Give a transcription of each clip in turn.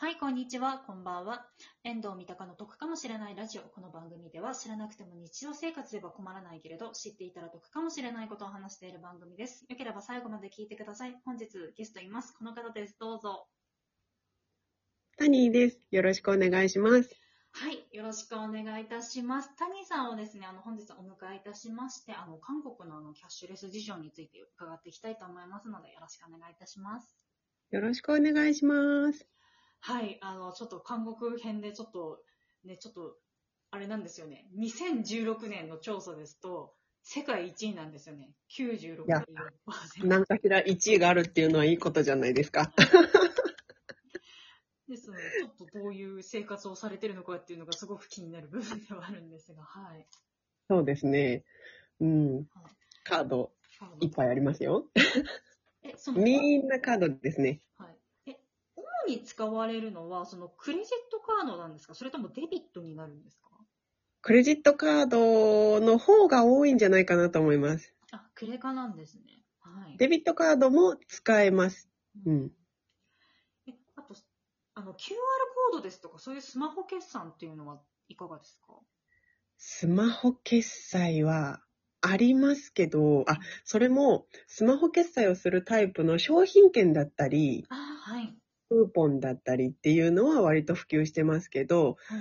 はい、こんにちは、こんばんは。遠藤三鷹の得かもしれないラジオ。この番組では知らなくても日常生活では困らないけれど、知っていたら得かもしれないことを話している番組です。よければ最後まで聞いてください。本日ゲストいます。この方です。どうぞ。タニーです。よろしくお願いします。はい、よろしくお願いいたします。タニーさんをですね、本日お迎えいたしまして、韓国のキャッシュレス事情について伺っていきたいと思いますので、よろしくお願いいたします。よろしくお願いします。はい、ちょっと韓国編でちょっと、あれなんですよね。2016年の調査ですと、世界1位なんですよね。96%。何かしら1位があるっていうのはいいことじゃないですか。ですので、ちょっとどういう生活をされてるのかっていうのがすごく気になる部分ではあるんですが、はい。そうですね。うん。はい、カードいっぱいありますよ。みんなカードですね。はい。に使われるのはそのクレジットカードなんですか、それともデビットになるんですか？クレジットカードの方が多いんじゃないかなと思います。あ、クレカなんですね。はい。デビットカードも使えます。うん。あとQR コードですとかそういうスマホ決済っていうのはいかがですか？スマホ決済はありますけど、あ、それもスマホ決済をするタイプの商品券だったり、あ、はい。クーポンだったりっていうのは割と普及してますけど、は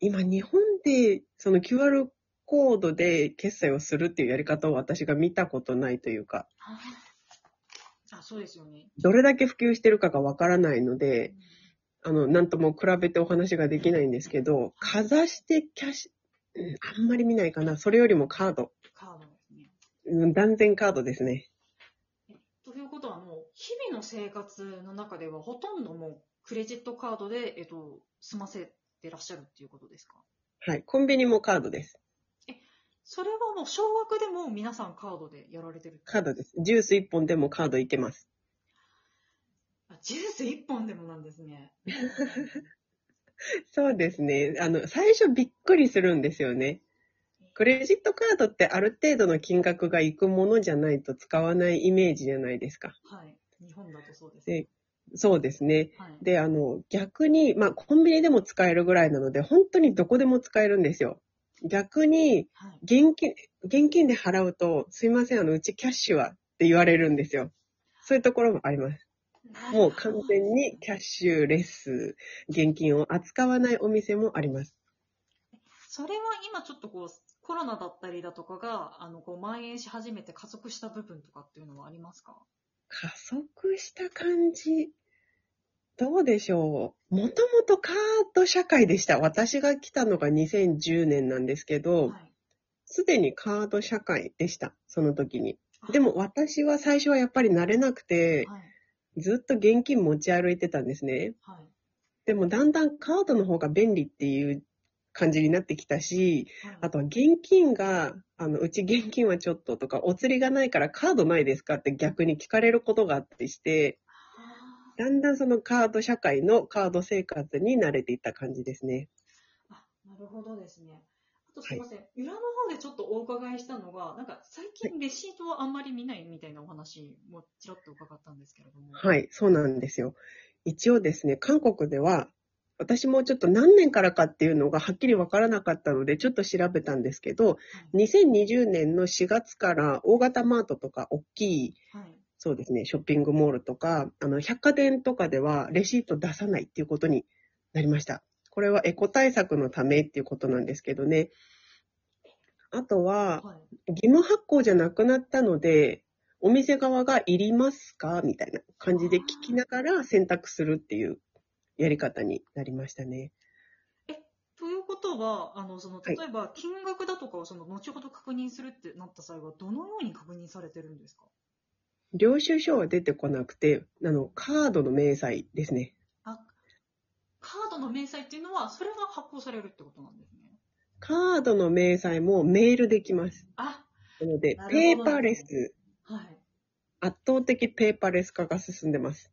い、今日本でその QR コードで決済をするっていうやり方を私が見たことないというか、あ、そうですよね。どれだけ普及してるかがわからないので、うん、なんとも比べてお話ができないんですけど、かざしてキャッシュ、あんまり見ないかな。それよりもカードですね。うん、断然カードですね。ということはもう日々の生活の中ではほとんどもうクレジットカードで、済ませてらっしゃるっていうことですか？はい、コンビニもカードです。それはもう小学でも皆さんカードでやられてる？カードです。ジュース1本でもカードいけます。あ、ジュース1本でもなんですね。そうですね。最初びっくりするんですよね。クレジットカードってある程度の金額がいくものじゃないと使わないイメージじゃないですか。はい。日本だとそうですね。そうですね。はい、で、逆に、まあ、コンビニでも使えるぐらいなので、本当にどこでも使えるんですよ。逆に、現金で払うと、すいません、うちキャッシュはって言われるんですよ。そういうところもあります。もう完全にキャッシュレス、現金を扱わないお店もあります。それは今ちょっとコロナだったりだとかが蔓延し始めて加速した部分とかっていうのはありますか？加速した感じどうでしょう。もともとカード社会でした。私が来たのが2010年なんですけど、すでにカード社会でした、その時に。でも私は最初はやっぱり慣れなくて、はい、ずっと現金持ち歩いてたんですね、はい、でもだんだんカードの方が便利っていう感じになってきたし、あとは現金が、うち現金はちょっととか、お釣りがないからカードないですかって逆に聞かれることがあってして、だんだんそのカード社会のカード生活に慣れていった感じですね。あ、なるほどですね。あとすいません、はい、裏の方でちょっとお伺いしたのが、なんか最近レシートはあんまり見ないみたいなお話もちらっと伺ったんですけれども。はい、そうなんですよ。一応ですね、韓国では、私もちょっと何年からかっていうのがはっきり分からなかったのでちょっと調べたんですけど、2020年の4月から大型マートとか大きい、はい、そうですね、ショッピングモールとか百貨店とかではレシート出さないっていうことになりました。これはエコ対策のためっていうことなんですけどね。あとは義務発行じゃなくなったので、お店側がいりますかみたいな感じで聞きながら選択するっていうやり方になりましたね。ということは例えば金額だとかを後ほど確認するってなった際はどのように確認されてるんですか？領収書は出てこなくて、カードの明細ですね。あ、カードの明細っていうのはそれが発行されるってことなんですね。カードの明細もメールできます。あ、なのでペーパーレス、はい、圧倒的ペーパーレス化が進んでます。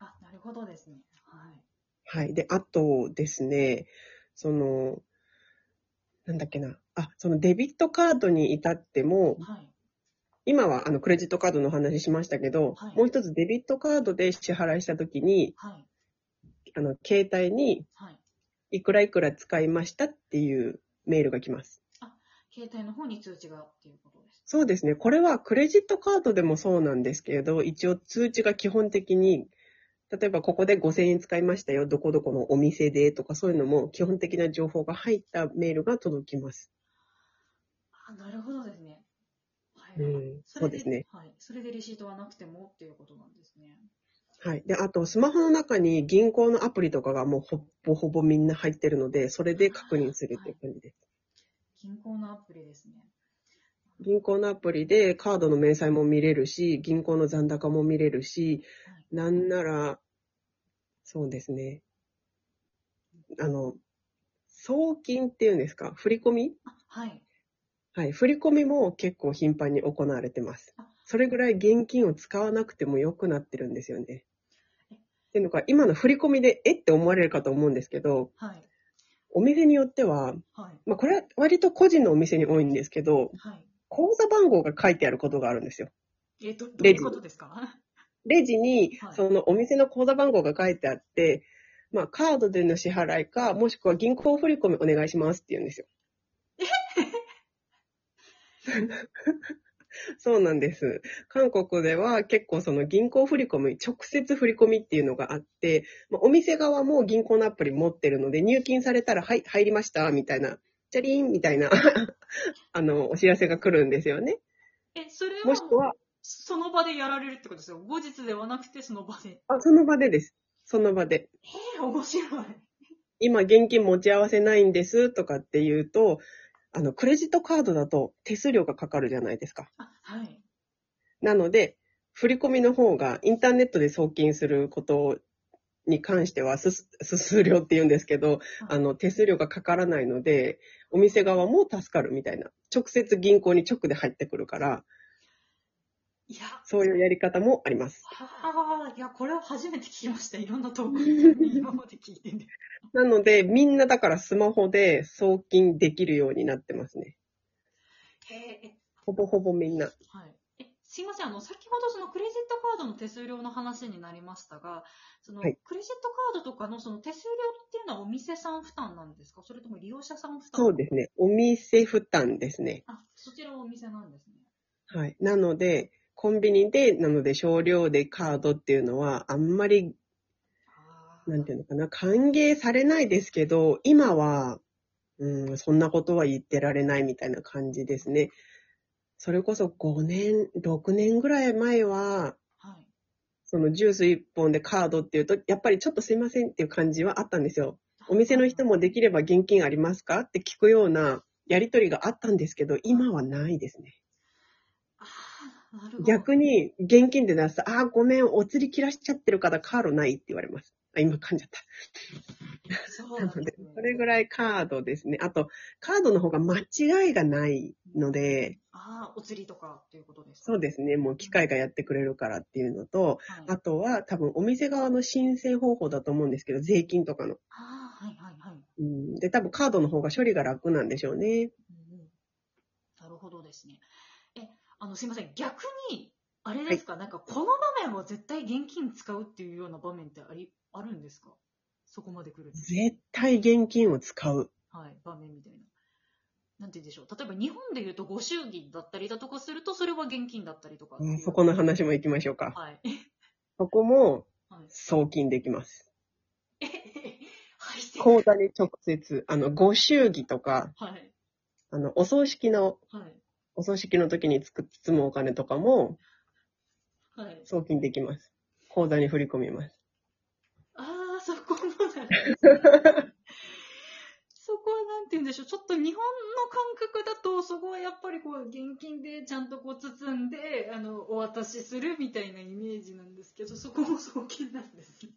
あ、なるほどですね。はい。で、あとですね、デビットカードに至っても、はい、今はクレジットカードの話しましたけど、はい、もう一つデビットカードで支払いしたときに、はい、携帯に、いくらいくら使いましたっていうメールが来ます。あ、携帯の方に通知がっていうことですか？そうですね。これはクレジットカードでもそうなんですけれど、一応通知が基本的に、例えばここで5000円使いましたよ、どこどこのお店でとかそういうのも基本的な情報が入ったメールが届きます。あ、なるほどですね。はい、そうですね、はい。それでレシートはなくてもっていうことなんですね。はい。で、あとスマホの中に銀行のアプリとかがもうほぼほぼみんな入ってるので、それで確認するっていう感じです。はいはい、銀行のアプリですね。銀行のアプリでカードの明細も見れるし、銀行の残高も見れるし、はい、なんなら、そうですね。送金っていうんですか、振り込み？はい。はい。振り込みも結構頻繁に行われてます。それぐらい現金を使わなくても良くなってるんですよね。っていうのが、今の振り込みで、って思われるかと思うんですけど、はい、お店によっては、はい、まあこれは割と個人のお店に多いんですけど、はい、口座番号が書いてあることがあるんですよ。どういうことですか？レジに、そのお店の口座番号が書いてあって、まあカードでの支払いか、もしくは銀行振り込みお願いしますって言うんですよ。そうなんです。韓国では結構その銀行振り込み、直接振り込みっていうのがあって、まあ、お店側も銀行のアプリ持ってるので、入金されたら、はい、入りました、みたいな、チャリーンみたいな、お知らせが来るんですよね。それは、もしくは、その場でやられるってことですよ。後日ではなくて、その場で。あ、その場でです。その場で。面白い。今、現金持ち合わせないんです、とかっていうと、クレジットカードだと手数料がかかるじゃないですか。はい。なので、振り込みの方がインターネットで送金することに関しては、手数料って言うんですけど、手数料がかからないので、お店側も助かるみたいな。直接銀行に直で入ってくるから、そういうやり方もあります。これは初めて聞きました。いろんな投稿で今まで聞いてる。なので、みんなだからスマホで送金できるようになってますね。ほぼほぼみんな。はい。すいません。先ほどそのクレジットカードの手数料の話になりましたが、そのクレジットカードとかのその手数料っていうのはお店さん負担なんですか？それとも利用者さん負担？そうですね。お店負担ですね。そちらはお店なんですね。はい。なので、コンビニで、なので少量でカードっていうのは、あんまり、なんていうのかな、歓迎されないですけど、今は、そんなことは言ってられないみたいな感じですね。それこそ5年、6年ぐらい前は、はい、そのジュース1本でカードっていうと、やっぱりちょっとすいませんっていう感じはあったんですよ。お店の人もできれば現金ありますかって聞くようなやりとりがあったんですけど、今はないですね。逆に、現金で出すと、ごめん、お釣り切らしちゃってるからカードないって言われます。今噛んじゃった。そうなんですね。なので、それぐらいカードですね。あと、カードの方が間違いがないので。お釣りとかっていうことですか？そうですね。もう機械がやってくれるからっていうのと、あとは多分お店側の申請方法だと思うんですけど、税金とかの。で、多分カードの方が処理が楽なんでしょうね。なるほどですね。すいません。逆に、あれですか、なんか、この場面は絶対現金使うっていうような場面ってあるんですか？そこまで来るんですか？絶対現金を使う。はい、場面みたいな。なんて言うんでしょう。例えば日本で言うと、ご祝儀だったりだとかすると、それは現金だったりとか。そこの話も行きましょうか。はい。そこも、送金できます。口座に直接、ご祝儀とか、はい、お葬式の時に包むお金とかも、送金できます。口座に振り込みます。そこもだ。そこはなんて言うんでしょう。ちょっと日本の感覚だと、そこはやっぱりこう、現金でちゃんとこう包んで、お渡しするみたいなイメージなんですけど、そこも送金なんですね。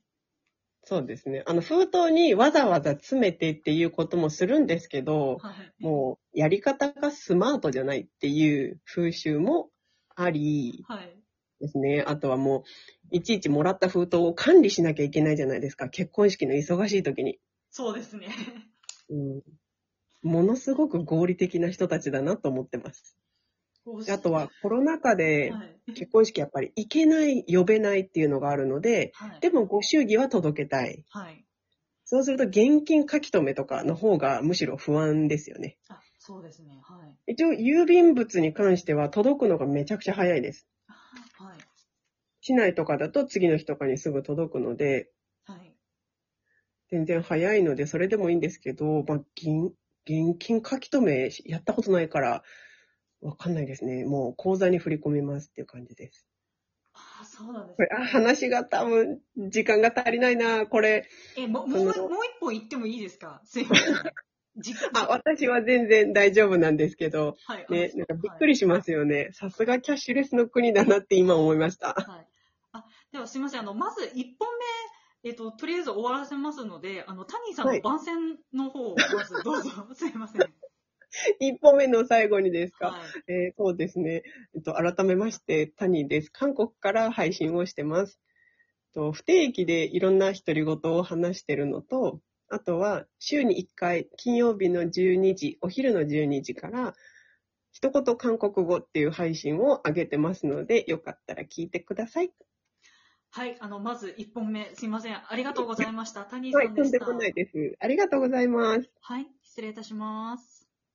そうですね。封筒にわざわざ詰めてっていうこともするんですけど、もうやり方がスマートじゃないっていう風習もありですね。あとはもう、いちいちもらった封筒を管理しなきゃいけないじゃないですか。結婚式の忙しい時に。そうですね。ものすごく合理的な人たちだなと思ってます。あとはコロナ禍で結婚式やっぱり行けない、呼べないっていうのがあるので、でもご祝儀は届けたい。そうすると現金書き留めとかの方がむしろ不安ですよね。あ、そうですね。はい。一応郵便物に関しては届くのがめちゃくちゃ早いです。はい。市内とかだと次の日とかにすぐ届くので、はい。全然早いのでそれでもいいんですけど、まあ、現金書き留めやったことないからわかんないですね。もう口座に振り込みますっていう感じです。あ、そうなんですね。話が多分時間が足りないな。これもう一本言ってもいいですか？すいません。私は全然大丈夫なんですけど、はい、ね、なんかびっくりしますよね。さすがキャッシュレスの国だなって今思いました。はい。あ、ではすいません。まず一本目とりあえず終わらせますので、タニーさんの番宣の方をまずどうぞ。はい、すいません。一本目の最後にですか、はい、そうですね、改めましてタニーです。韓国から配信をしてます。不定期でいろんな独り言を話してるのと、あとは週に1回金曜日の12時お昼の12時から一言韓国語っていう配信を上げてますので、よかったら聞いてください。はい、まず1本目すいません、ありがとうございました。タニーさんでした。はい、とんでもないです。ありがとうございます。はい、失礼いたします。